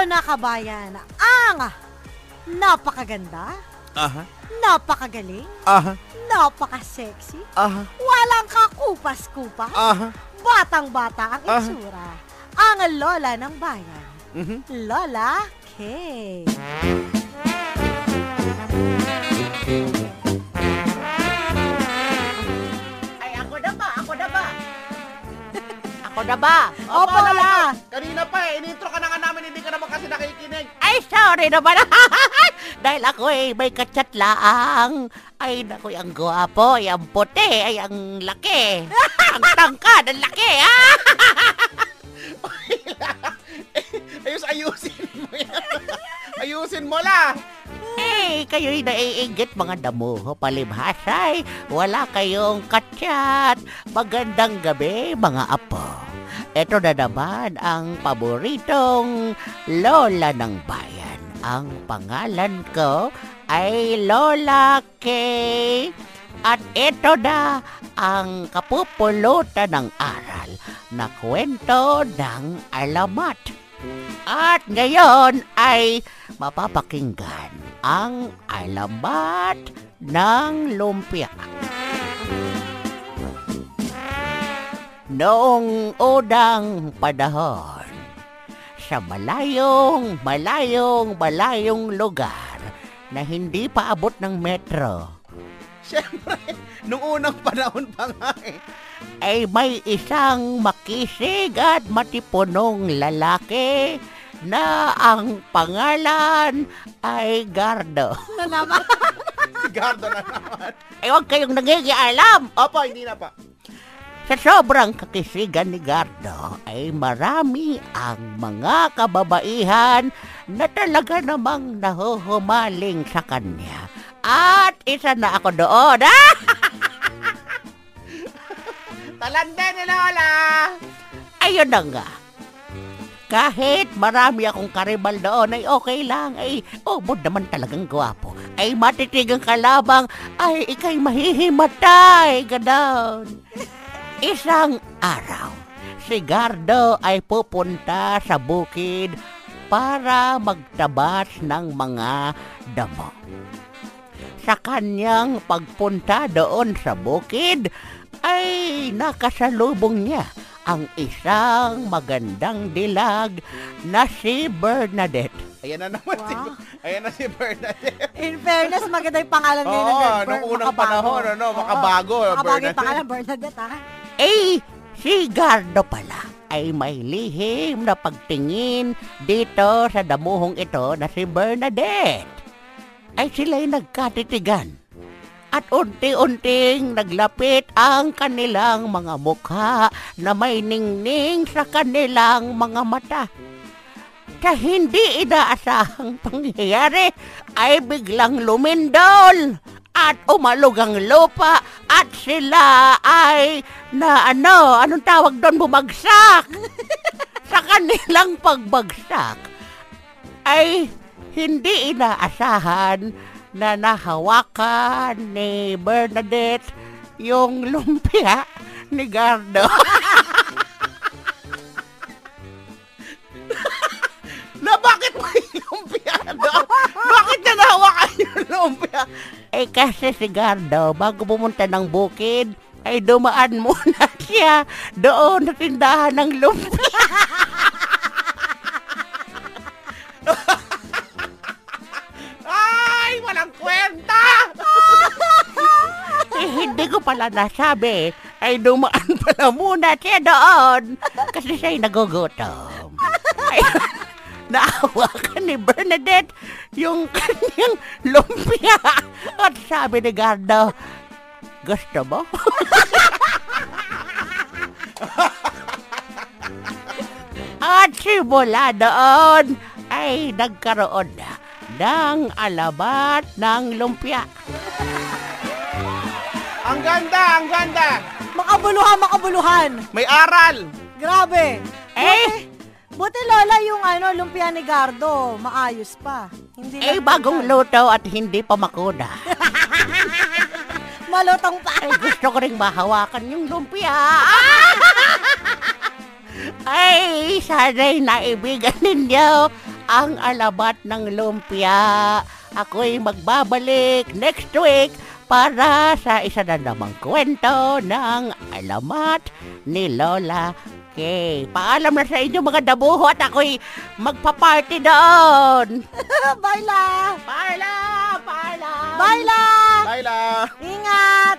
Ito na, kabayan, ang napakaganda, aha, napakagaling, aha, napaka-sexy, aha, walang kakupas-kupas, aha, batang-bata ang itsura, ang lola ng bayan, Lola K. Ay, ako na ba? Ako na ba? Opo, Lola. Kanina pa eh, in-intro ka na nga namin, hindi ka naman kasi nakikinig. Ay, sorry naman. Dahil ako eh, may kachat laang. Ay, naku, ang guwapo, ay, ang puti, ay, ang laki. Ang tangkad, ang laki, ha? Ayusin mo yan. Ayusin mo la. Eh, hey, kayo'y naiinggit mga damo. Palibhasay, wala kayong katyat. Magandang gabi, mga apo. Ito na naman ang paboritong lola ng bayan. Ang pangalan ko ay Lola K. At ito na ang kapupulutan ng aral na kwento ng alamat. At ngayon ay mapapakinggan ang alamat ng lumpia. Noong unang panahon, sa malayong lugar na hindi pa abot ng metro. Siyempre, noong unang panahon pa nga eh. Ay may isang makisig at matipunong lalaki na ang pangalan ay Gardo. Na naman. Si Gardo na naman. Ay huwag kayong nangingialam. Opo, hindi na pa. Sa sobrang kakisigan ni Gardo ay marami ang mga kababaihan na talaga namang nahuhumaling sa kanya. At isa na ako doon, ah! Talanda ni Lola! Ayun na nga. Kahit marami akong karibal doon, ay okay lang. Ay, ubod naman talagang gwapo. Ay, matitigang kalabang. Ay, ikay mahihimatay. Ganon. Isang araw, si Gardo ay pupunta sa bukid para magtabas ng mga damo. Sa kanyang pagpunta doon sa bukid, ay nakasalubong niya ang isang magandang dilag na si Bernadette. Ayan na naman wow. Ayan na si Bernadette. In fairness, maganda yung pangalan niya ng Bernadette. Oo, noong unang panahon, ano, makabago. Makabago yung pangalan, Bernadette, ha? Eh, si Gardo pala ay may lihim na pagtingin dito sa damuhong ito na si Bernadette. Ay sila'y nagkatitigan. At unti-unting naglapit ang kanilang mga mukha na may ningning sa kanilang mga mata. Sa hindi inaasahang pangyayari ay biglang lumindol at umalog ang lupa at sila ay na anong tawag doon, bumagsak. Sa kanilang pagbagsak ay hindi inaasahan na nahawakan ni Bernadette yung lumpia ni Gardo. Na bakit may lumpia doon? Bakit na nahawakan yung lumpia? Eh kasi si Gardo, bago pumunta ng bukid, ay dumaan muna siya doon na tindahan ng lumpia. Hindi ko pala nasabi ay dumaan pala muna siya doon kasi siya'y nagugutom. Ay, naawakan ni Bernadette yung kanyang lumpia at sabi ni Gardo, gusto mo? At simula doon ay nagkaroon na ng alabat ng lumpia. Ang ganda, ang ganda! Makabuluhan! May aral! Grabe! Eh! Buti Lola yung lumpia ni Gardo, maayos pa. Hindi bagong luto at hindi pa makuda. Malutong pa! Ay, gusto ko rin mahawakan yung lumpia! Ay, sana'y naibigan ninyo ang alabat ng lumpia. Ako'y magbabalik next week para sa isa na namang kwento ng alamat ni Lola K. Paalam na sa inyo mga dabuho at ako'y magpa-party doon. Bye la! Bye la! Bye la! Bye la! Bye la! Ingat!